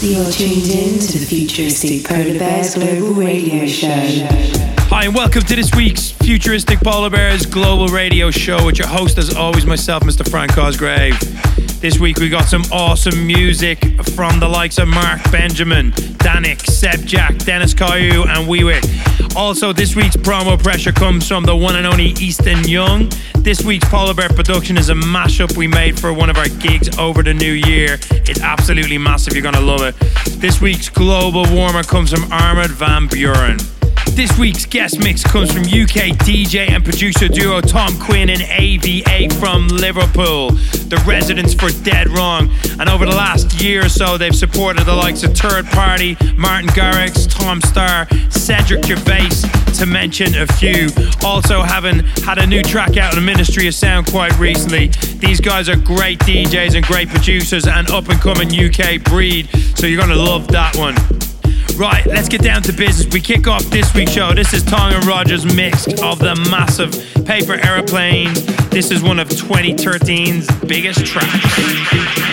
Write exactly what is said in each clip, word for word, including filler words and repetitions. You're tuned in to the Futuristic Polar Bears Global Radio Show. Hi, and welcome to this week's Futuristic Polar Bears Global Radio Show with your host, as always, myself, Mister Frank Cosgrave. This week we got some awesome music from the likes of Mark Benjamin, Danik, Seb Jack, Dennis Caillou, and We Wit. Also, this week's promo pressure comes from the one and only Easton Young. This week's Polar Bear production is a mashup we made for one of our gigs over the new year. It's absolutely massive, you're gonna love it. This week's Global Warmer comes from Armin van Buuren. This week's guest mix comes from U K D J and producer duo Tom Quinn and A V A from Liverpool, the residents for Dead Wrong. And over the last year or so, they've supported the likes of Third Party, Martin Garrix, Tom Staar, Cedric Gervais, to mention a few. Also having had a new track out in the Ministry of Sound quite recently. These guys are great D Js and great producers and up-and-coming U K breed, so you're going to love that one. Right, let's get down to business. We kick off this week's show. This is Tong and Rogers' mix of the massive Paper Airplane. This is one of twenty thirteen's biggest tracks.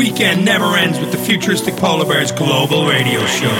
weekend never ends with the Futuristic Polar Bears Global Radio Show.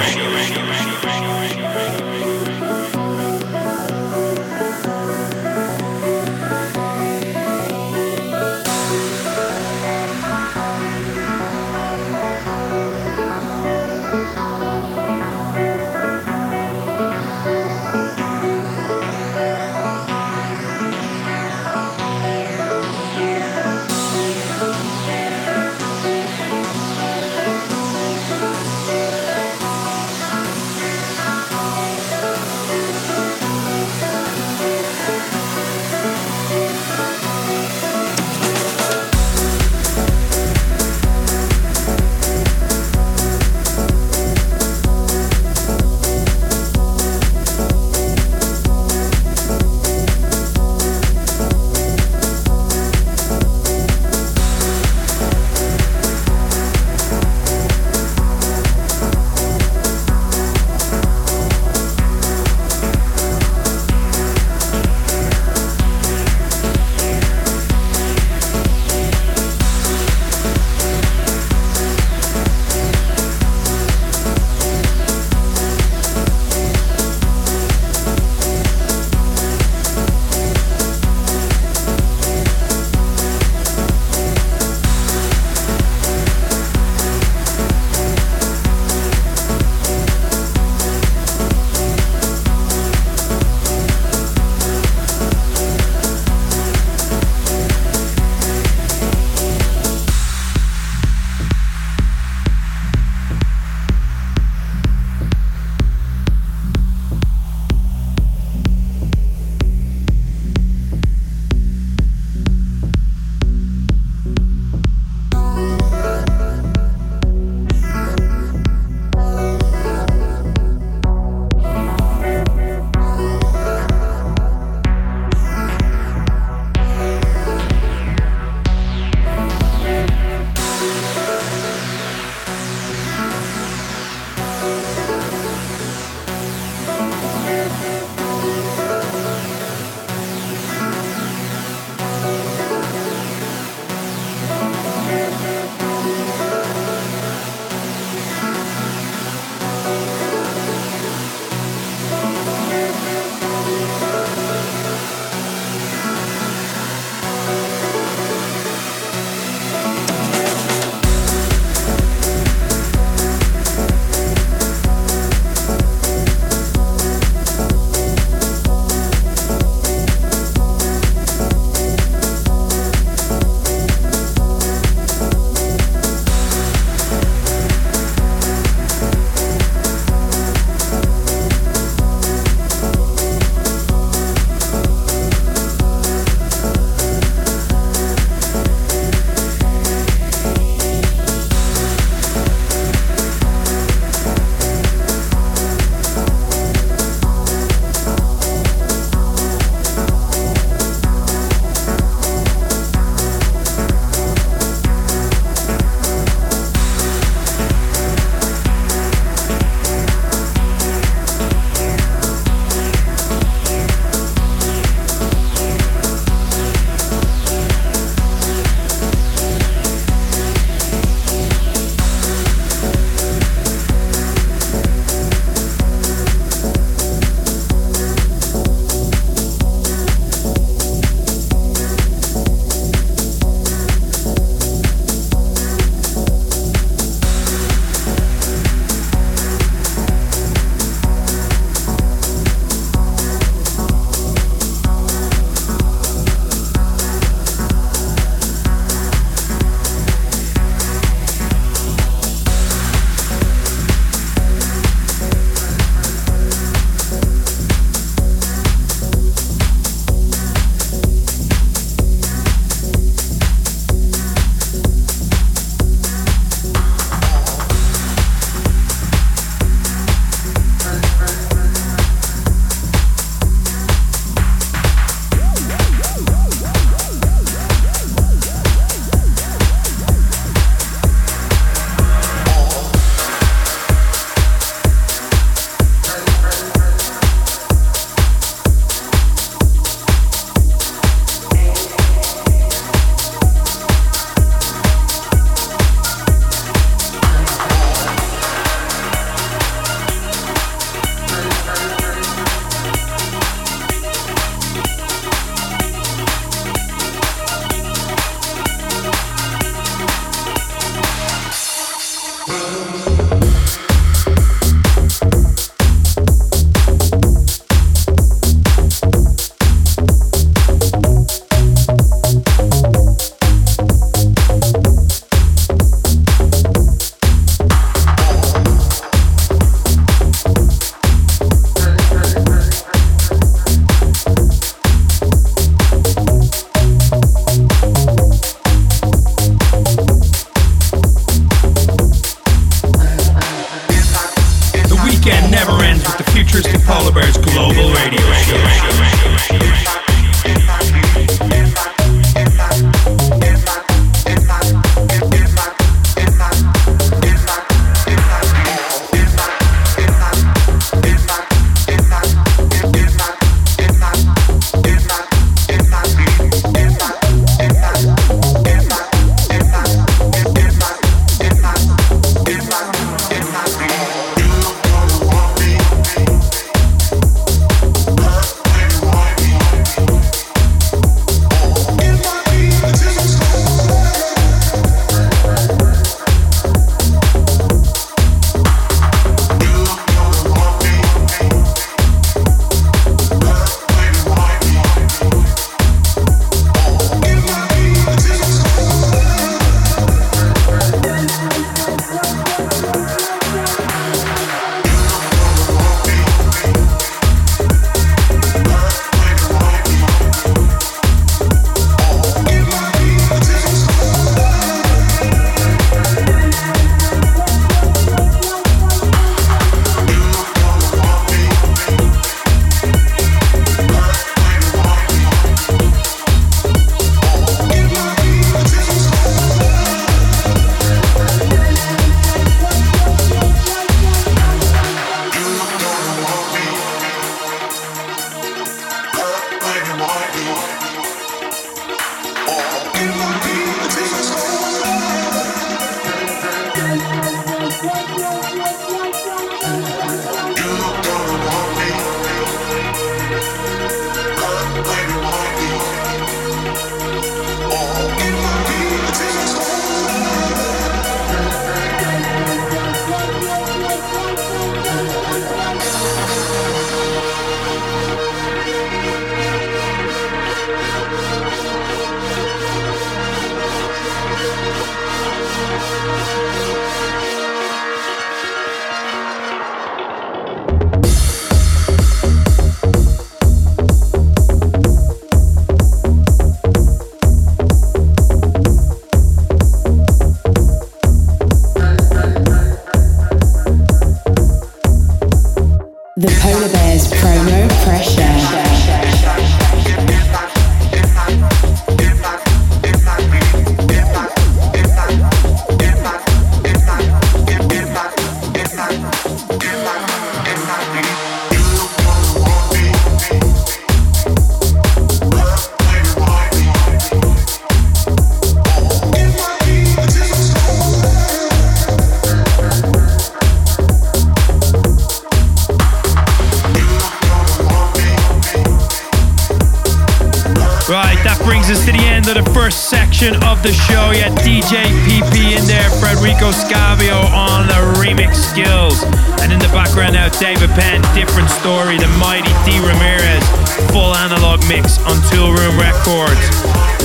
section of the show. Yeah, D J P P in there, Federico Scavio on the remix skills. And in the background now, David Penn, Different Story, the mighty D Ramirez, full analog mix on Tool Room Records.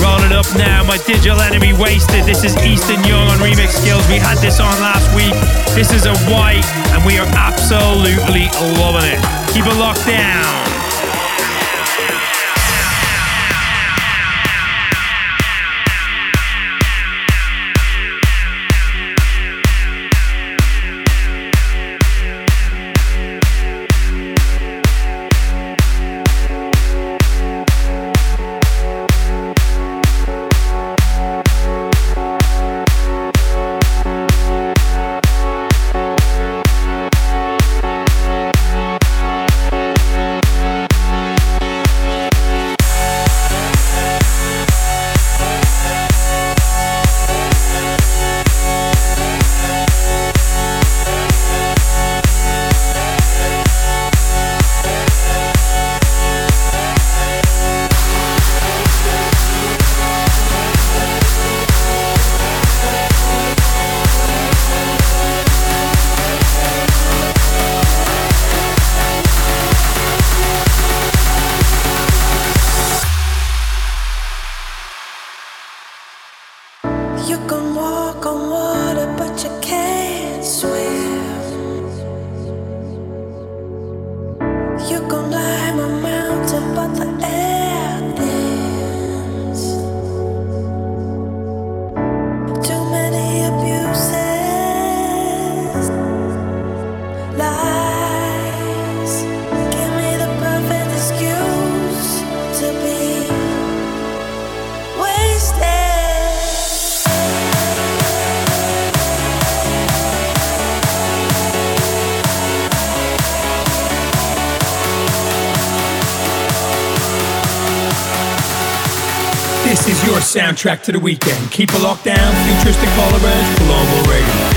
Rolling up now, My Digital Enemy, Wasted. This is Easton Young on remix skills. We had this on last week. This is a white, and we are absolutely loving it. Keep it locked down. Soundtrack to the weekend. Keep it locked down. Futuristic Polar Bears, Global Radio.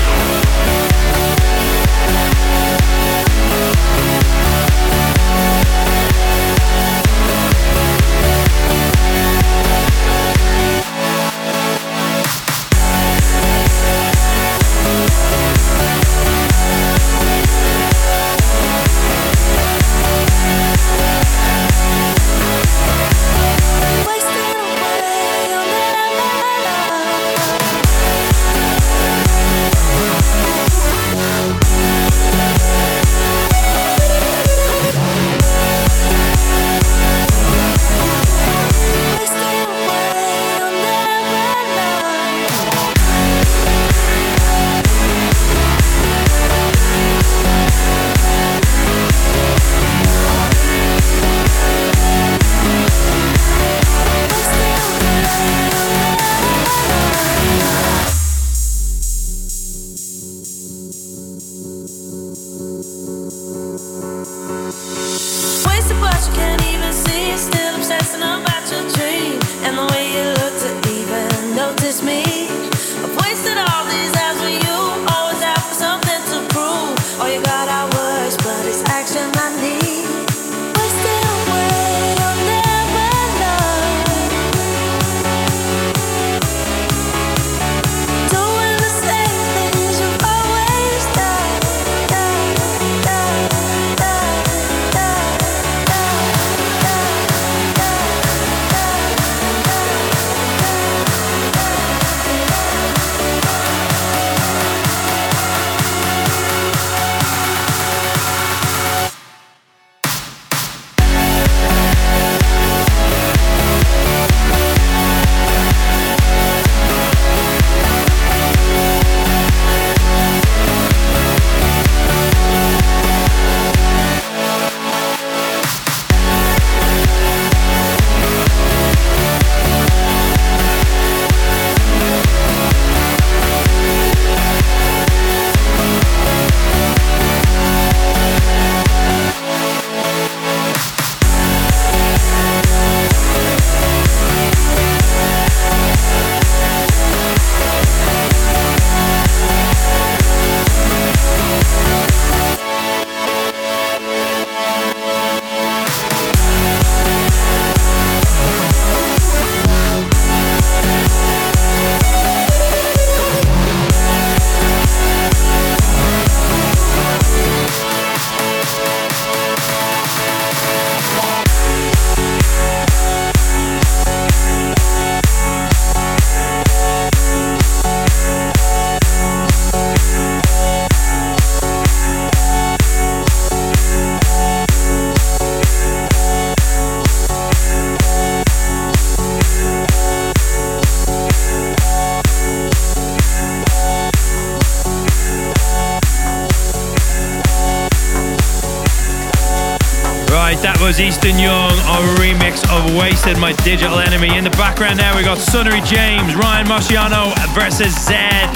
that was Easton Young, a remix of Wasted, My Digital Enemy. In the background there we got Sunnery James, Ryan Marciano versus Zed.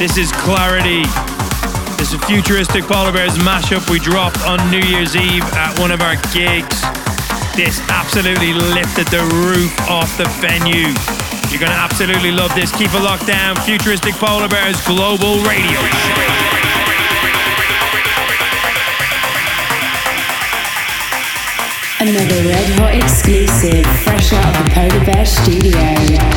This is Clarity. This is Futuristic Polar Bears mashup we dropped on New Year's Eve at one of our gigs. This absolutely lifted the roof off the venue. You're going to absolutely love this. Keep it locked down. Futuristic Polar Bears Global Radio Show. Another Red Hot exclusive, fresh out of the Polar Bear studio. How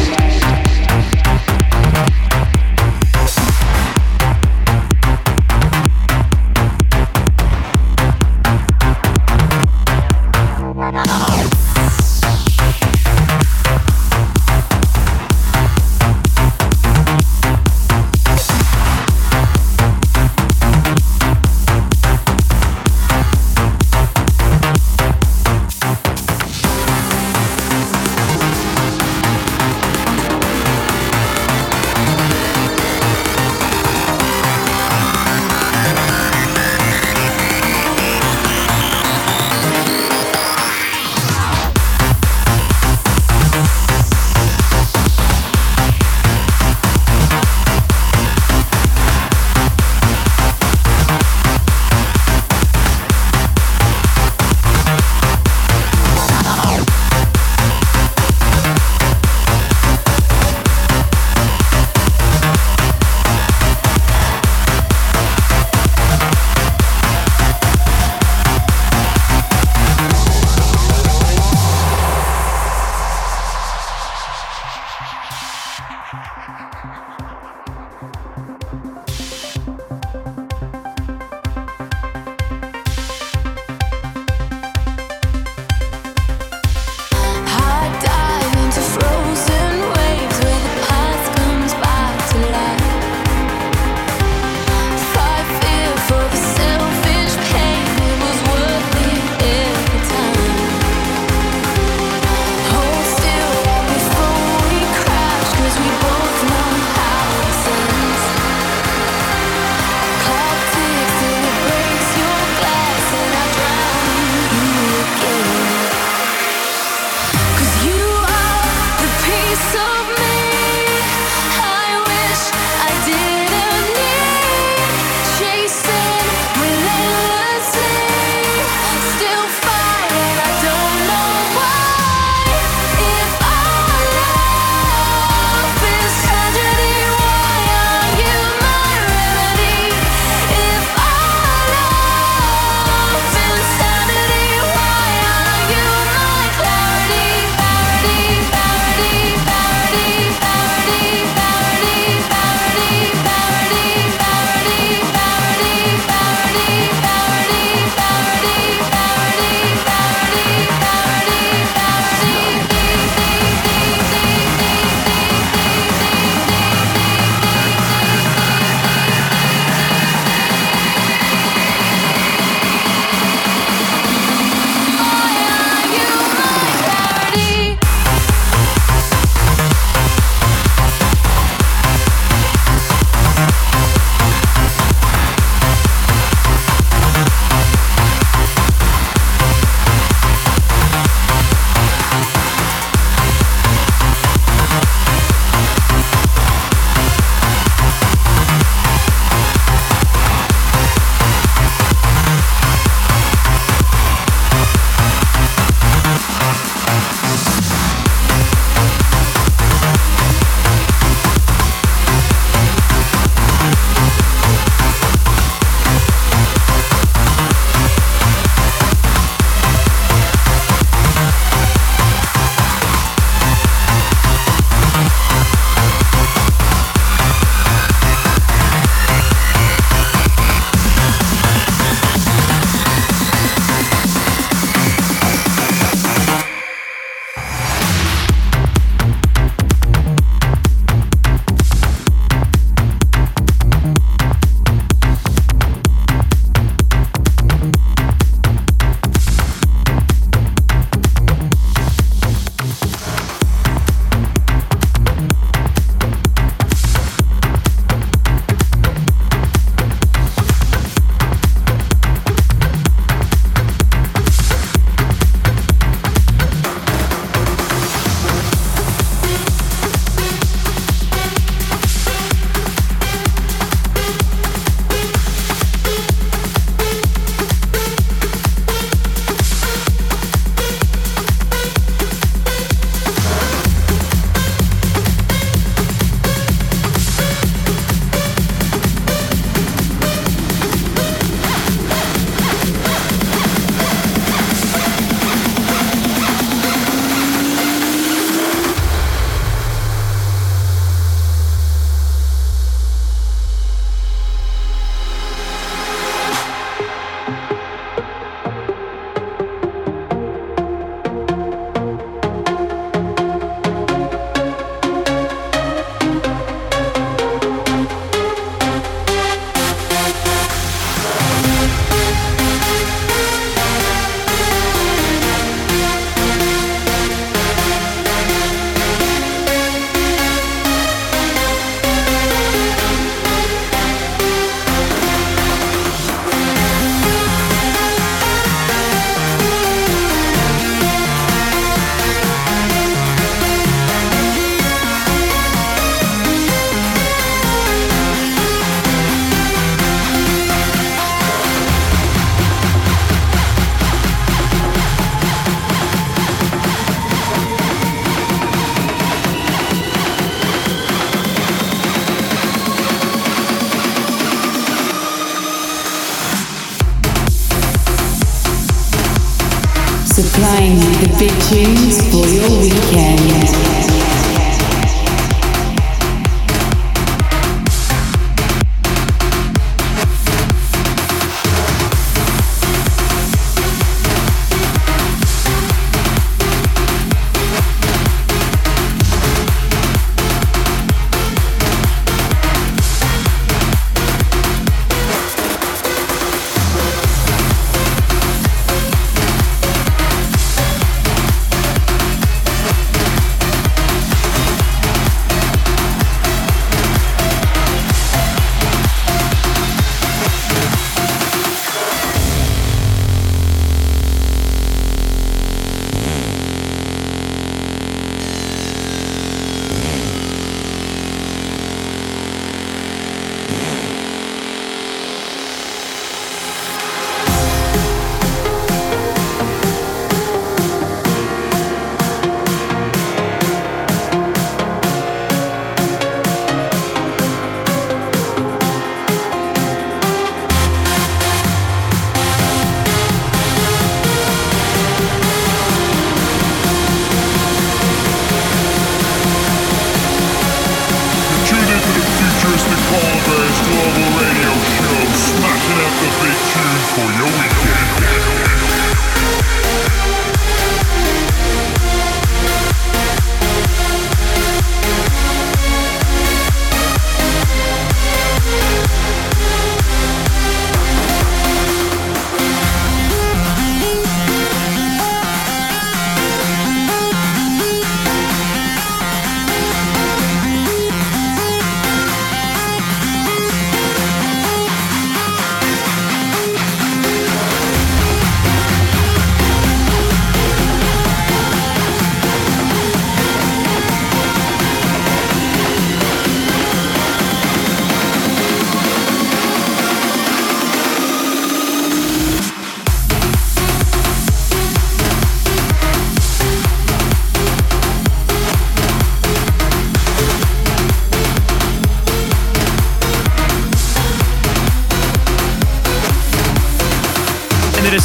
supplying you the big tunes for your weekend.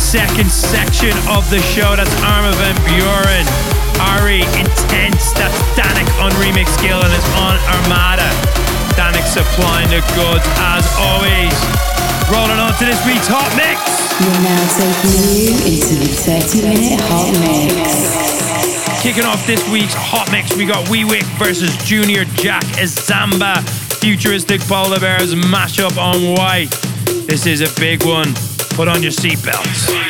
Second section of the show, that's Armin van Buuren, Ari Intense, that's Danik on Remix Guild, and it's on Armada. Danik supplying the goods as always. Rolling on to this week's hot mix. We're now taking you into the thirty minute hot mix. Kicking off this week's hot mix, we got We Wit versus Junior Jack, Azamba, Futuristic Polar Bears mashup on White. This is a big one. Put on your seatbelts.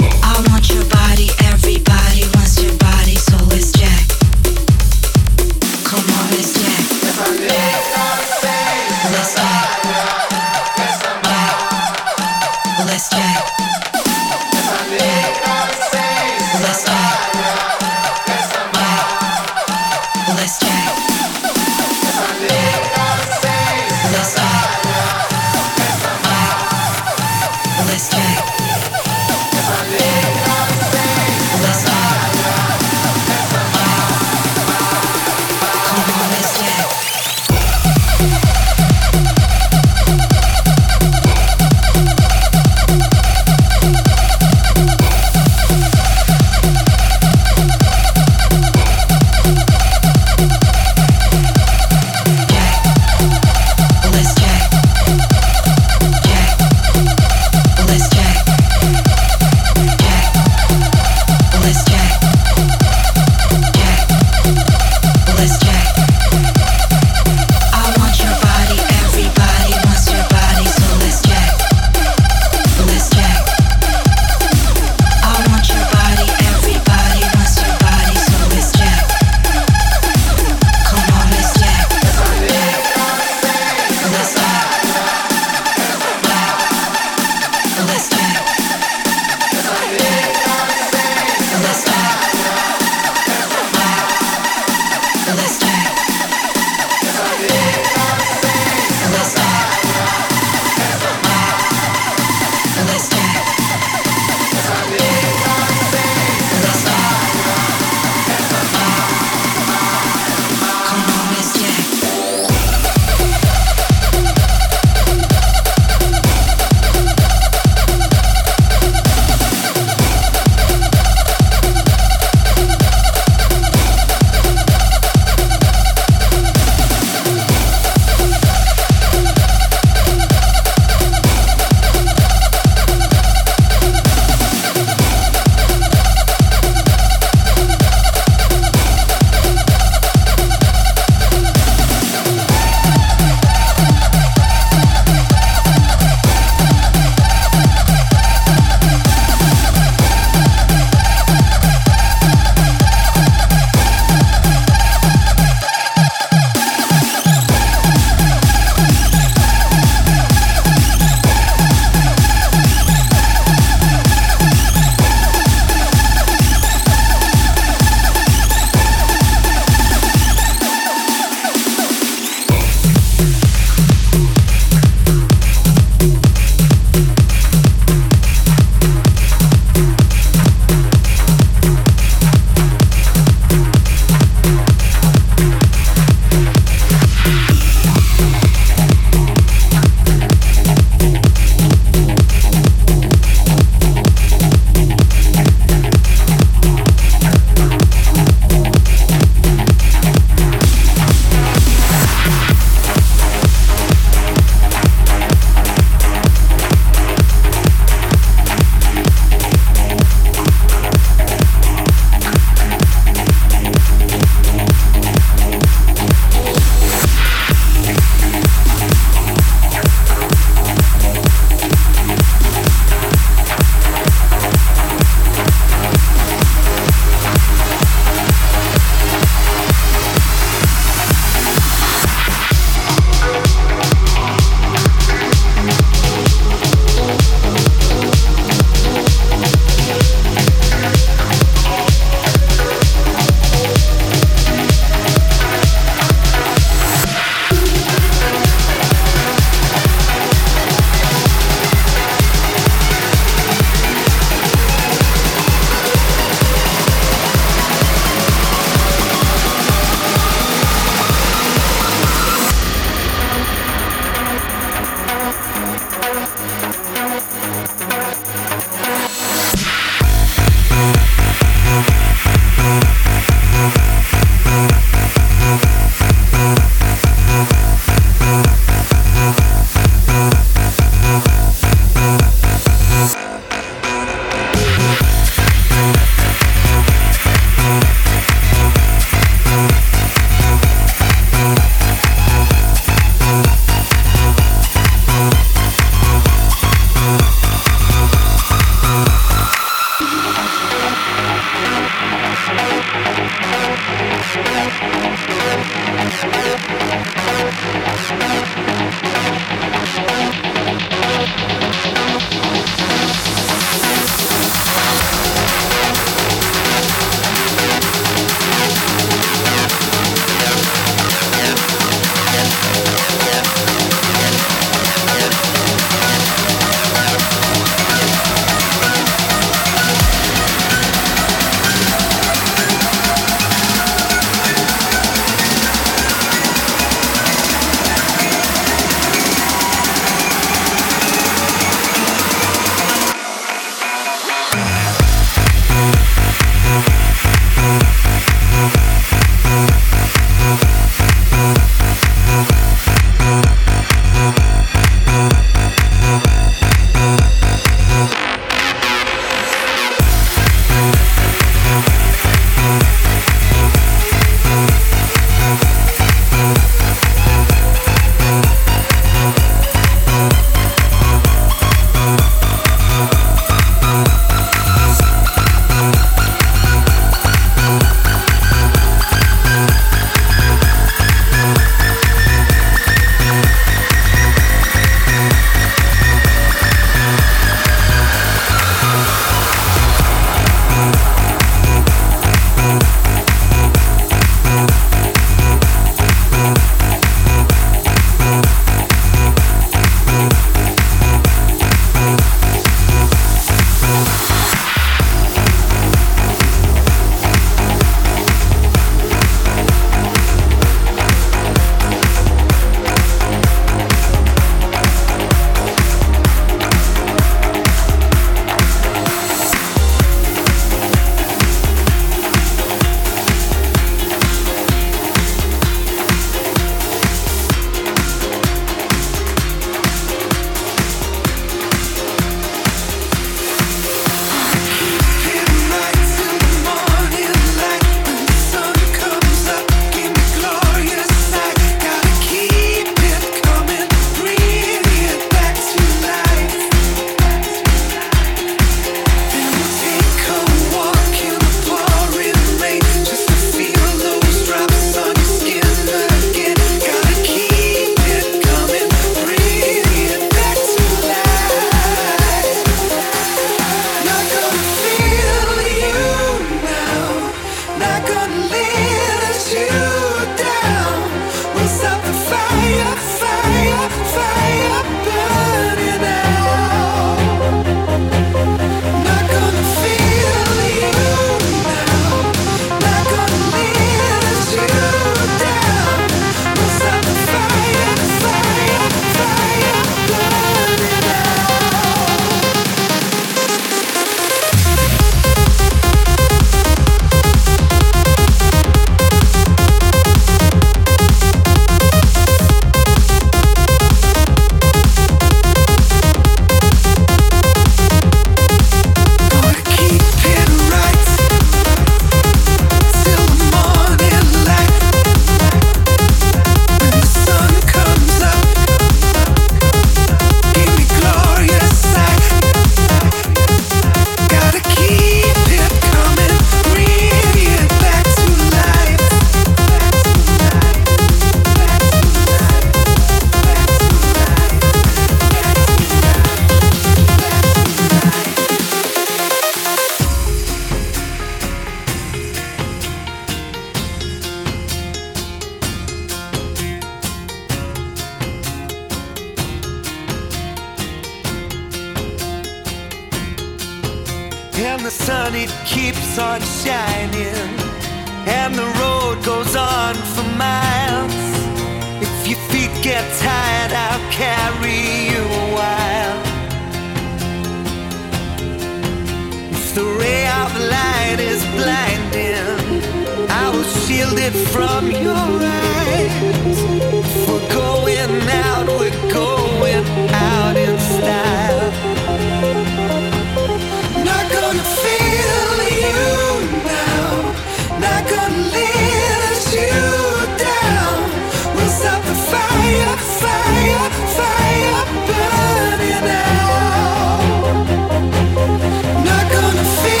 Feel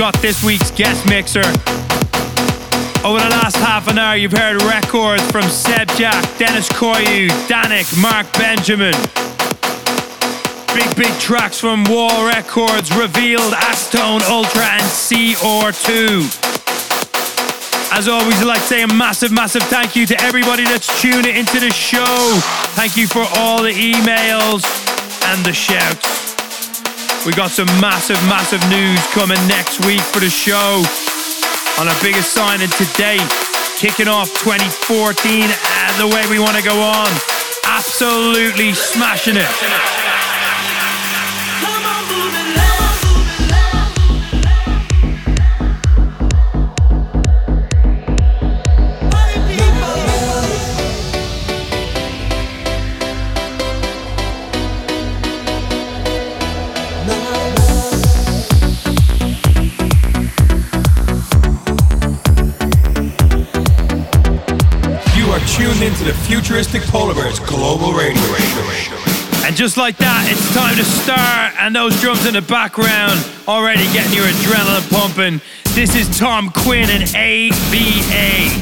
got this week's guest mixer. Over the last half an hour, you've heard records from Seb Jack, Dennis Coyu, Danik, Mark Benjamin. Big, big tracks from Wall Records, Revealed, Axtone, Ultra, and C O R two. As always, I'd like to say a massive, massive thank you to everybody that's tuning into the show. Thank you for all the emails and the shouts. We got some massive, massive news coming next week for the show. On our biggest signing today, kicking off twenty fourteen and the way we want to go on. Absolutely smashing it. Into the Futuristic Polar Bears Global Radio. And just like that, it's time to start, and those drums in the background already getting your adrenaline pumping. This is Tom Quinn and A V A.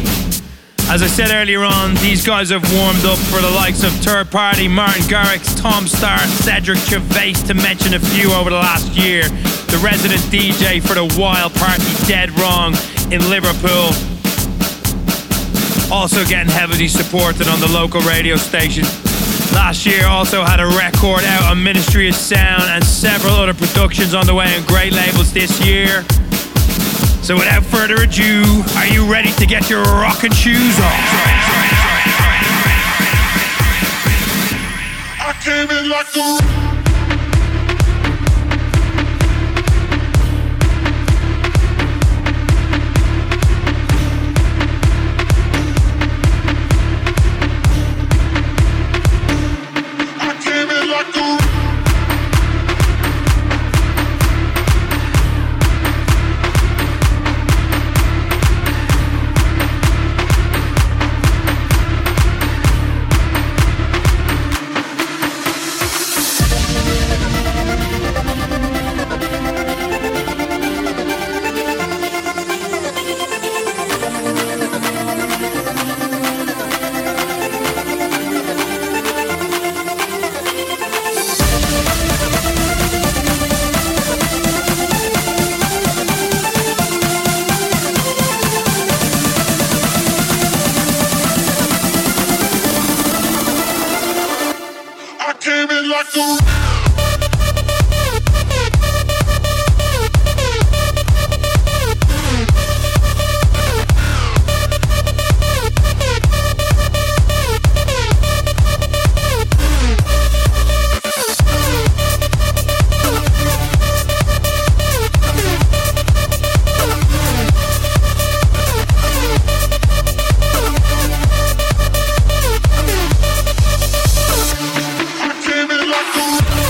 As I said earlier on, these guys have warmed up for the likes of Third Party, Martin Garrix, Tom Staar, Cedric Gervais, to mention a few over the last year. The resident D J for the Wild Party, Dead Wrong, in Liverpool. Also getting heavily supported on the local radio station. Last year also had a record out on Ministry of Sound and several other productions on the way on great labels this year. So without further ado, are you ready to get your rockin' shoes on? I came in like a... We'll be right back.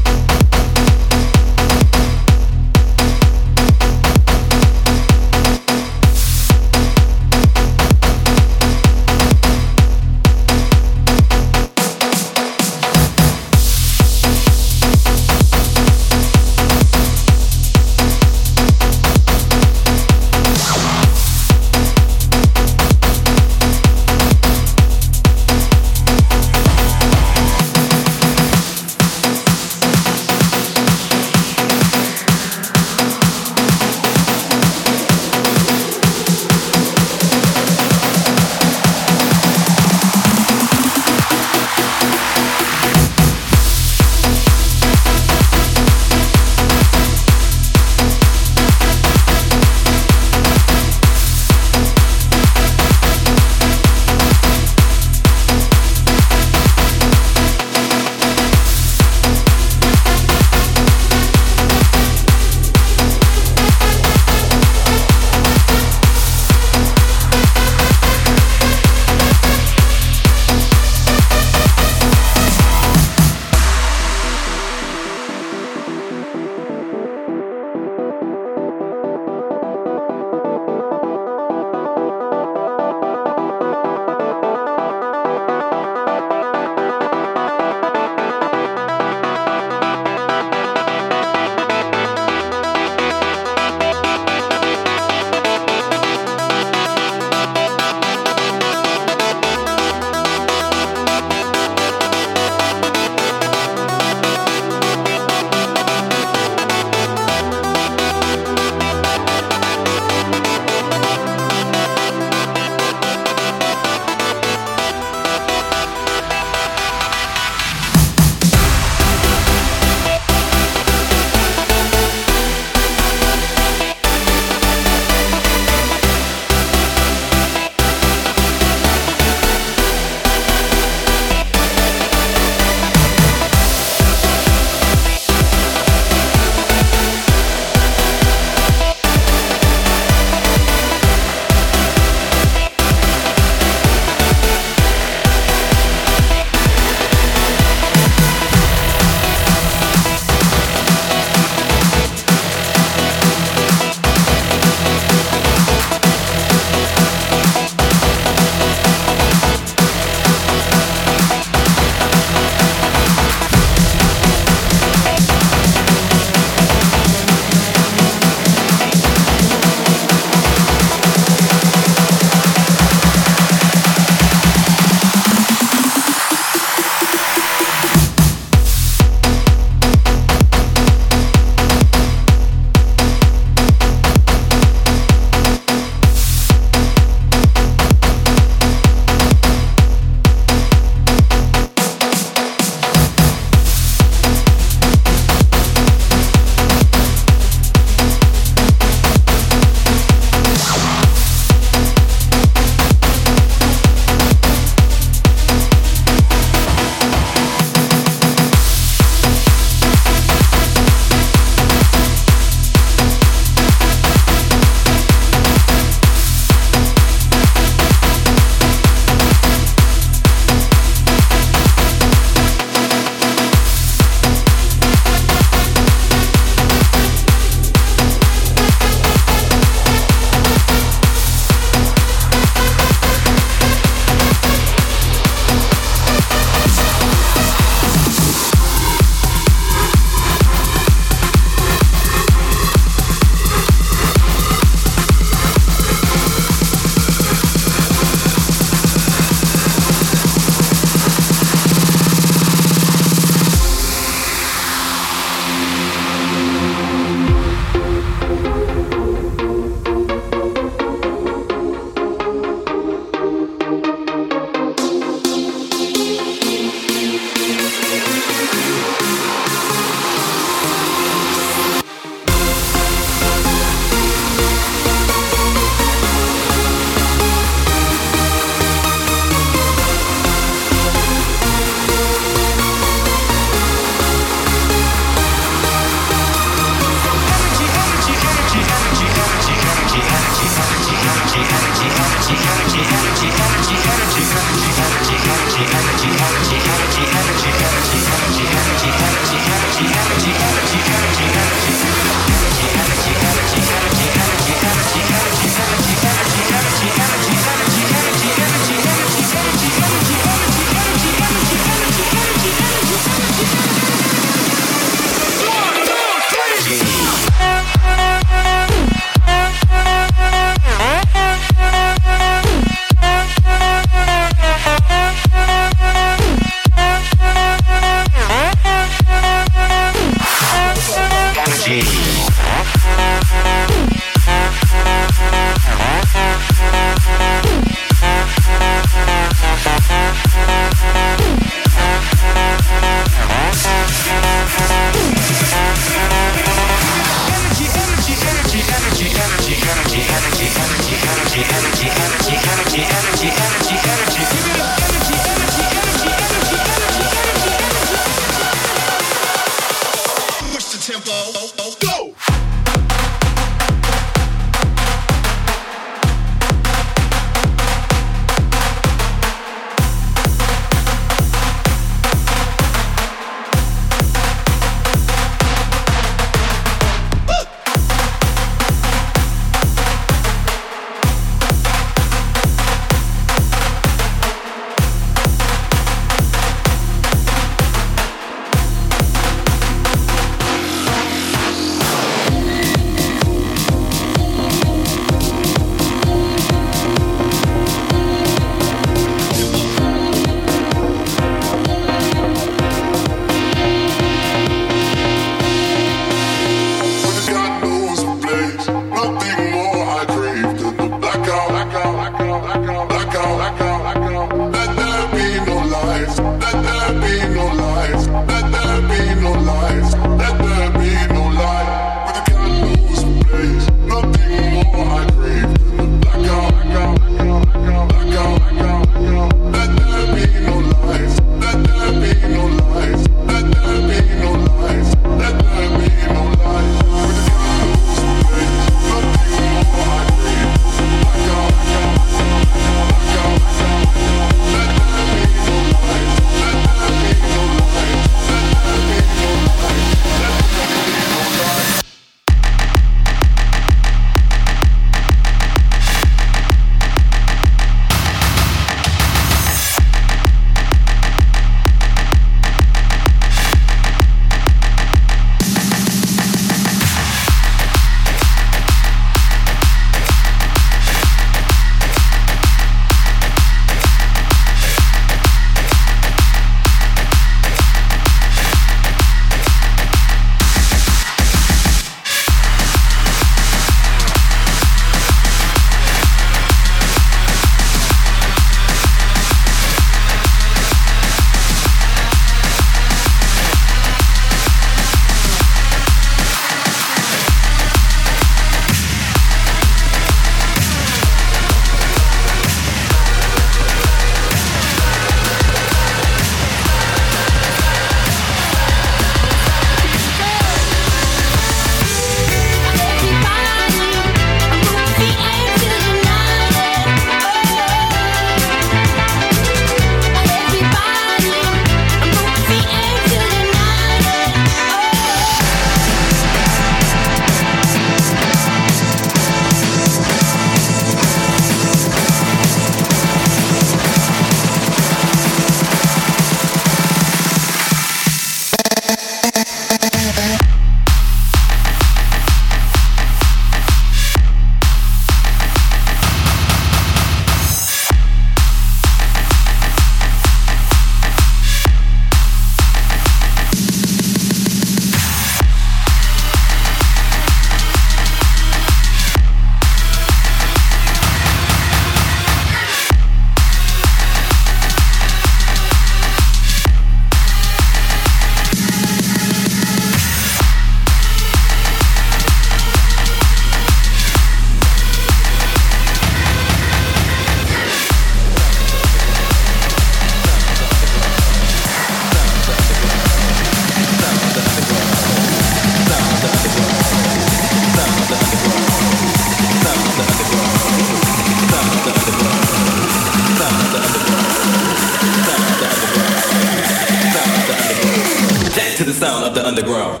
the sound of the underground.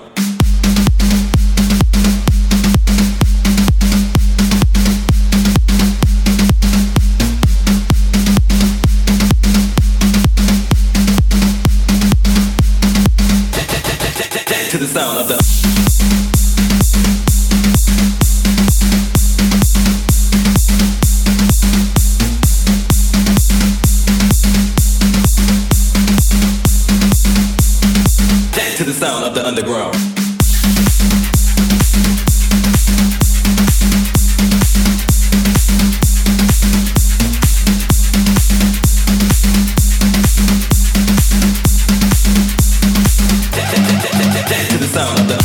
To the sound of the to the sound of the underground. To the sound of the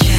check.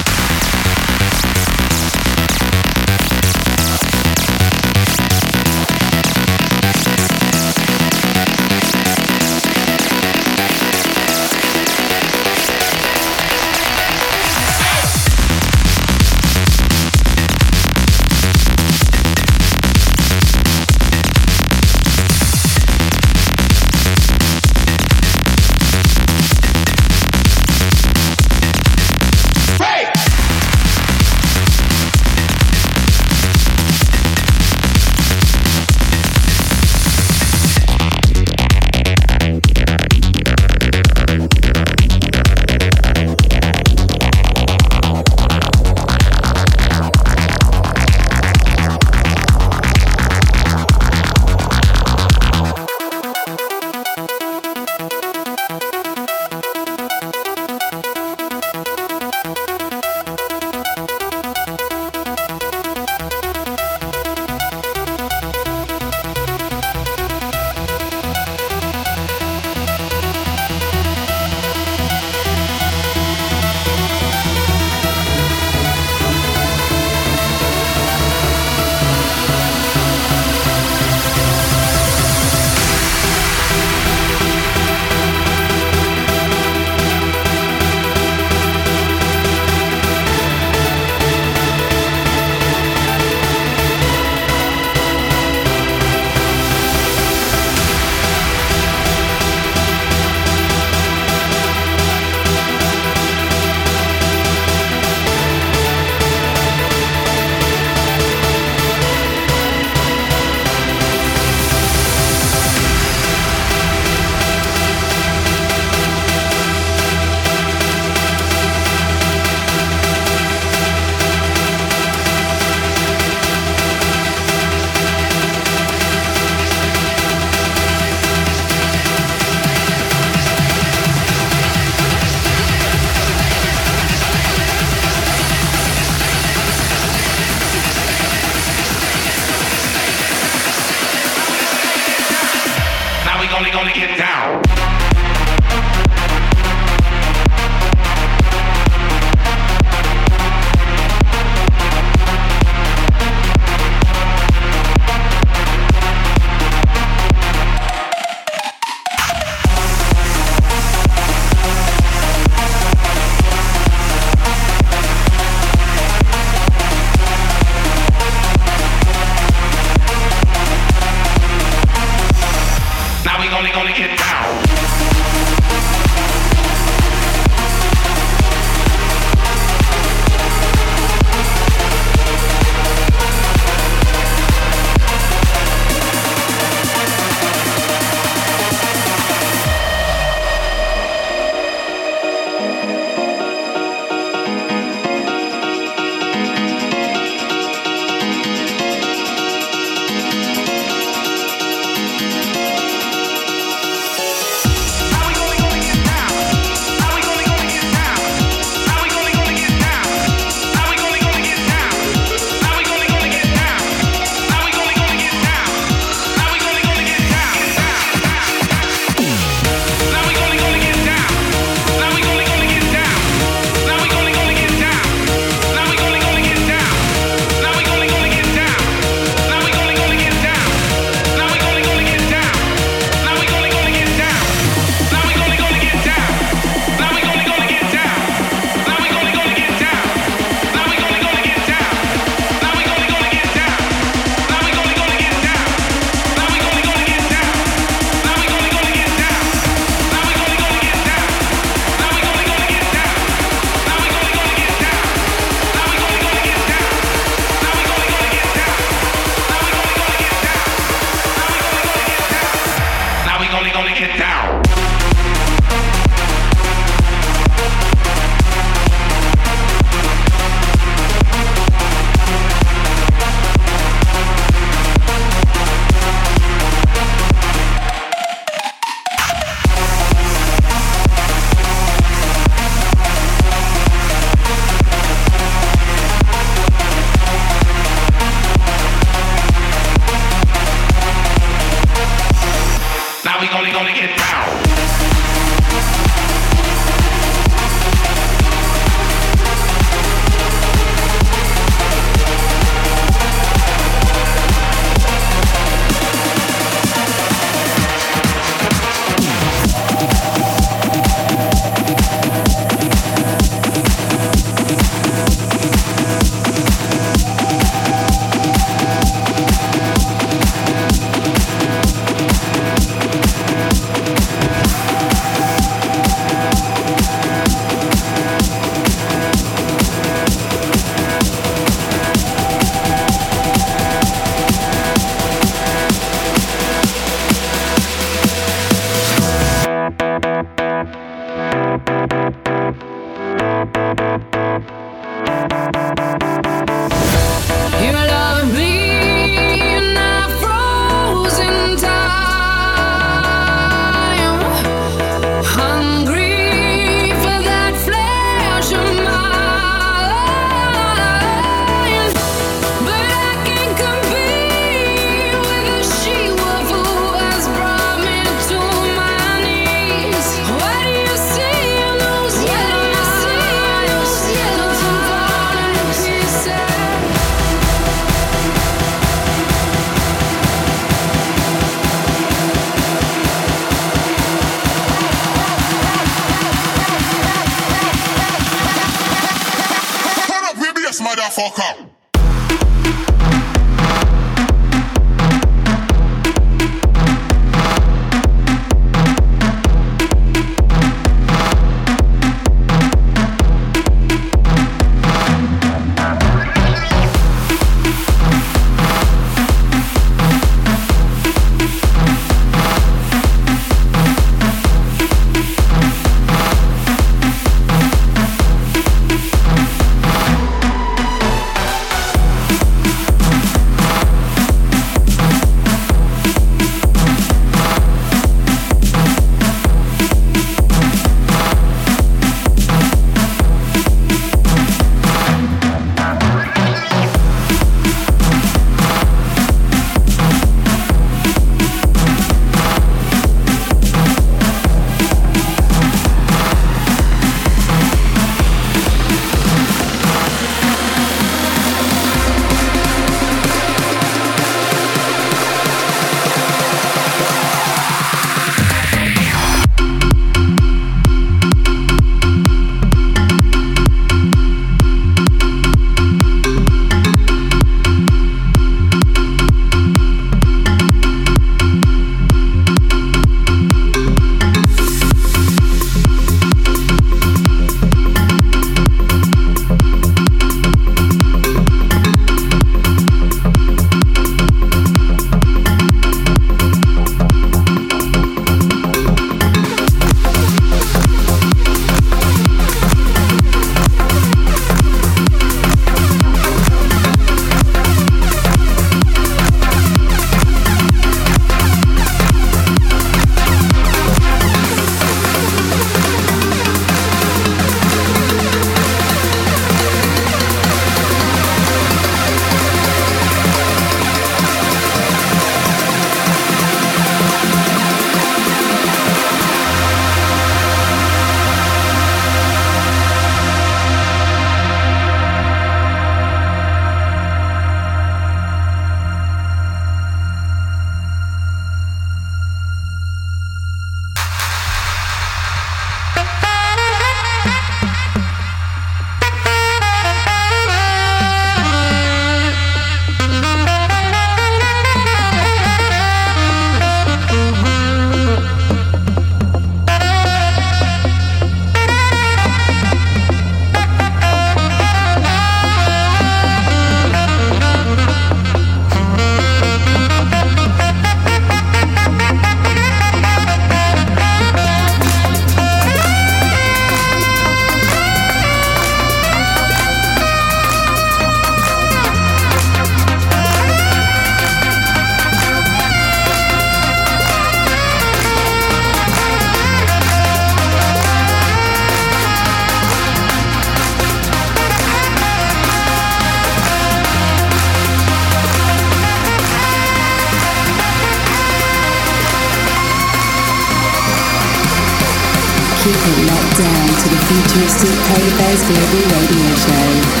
been let down to the Futuristic Polar Bears Global Radio Show.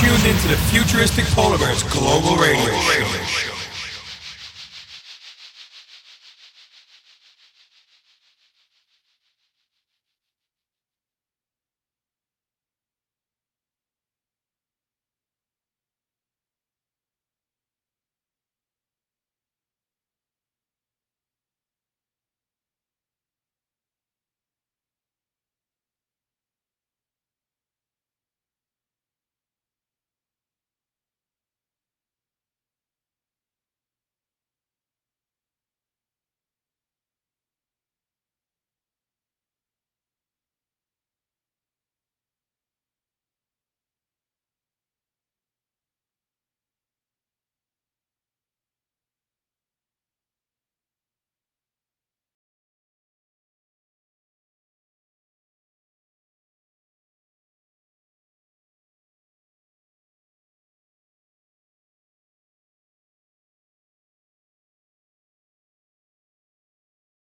Tuned into the Futuristic Polar Bears Global Radio Show.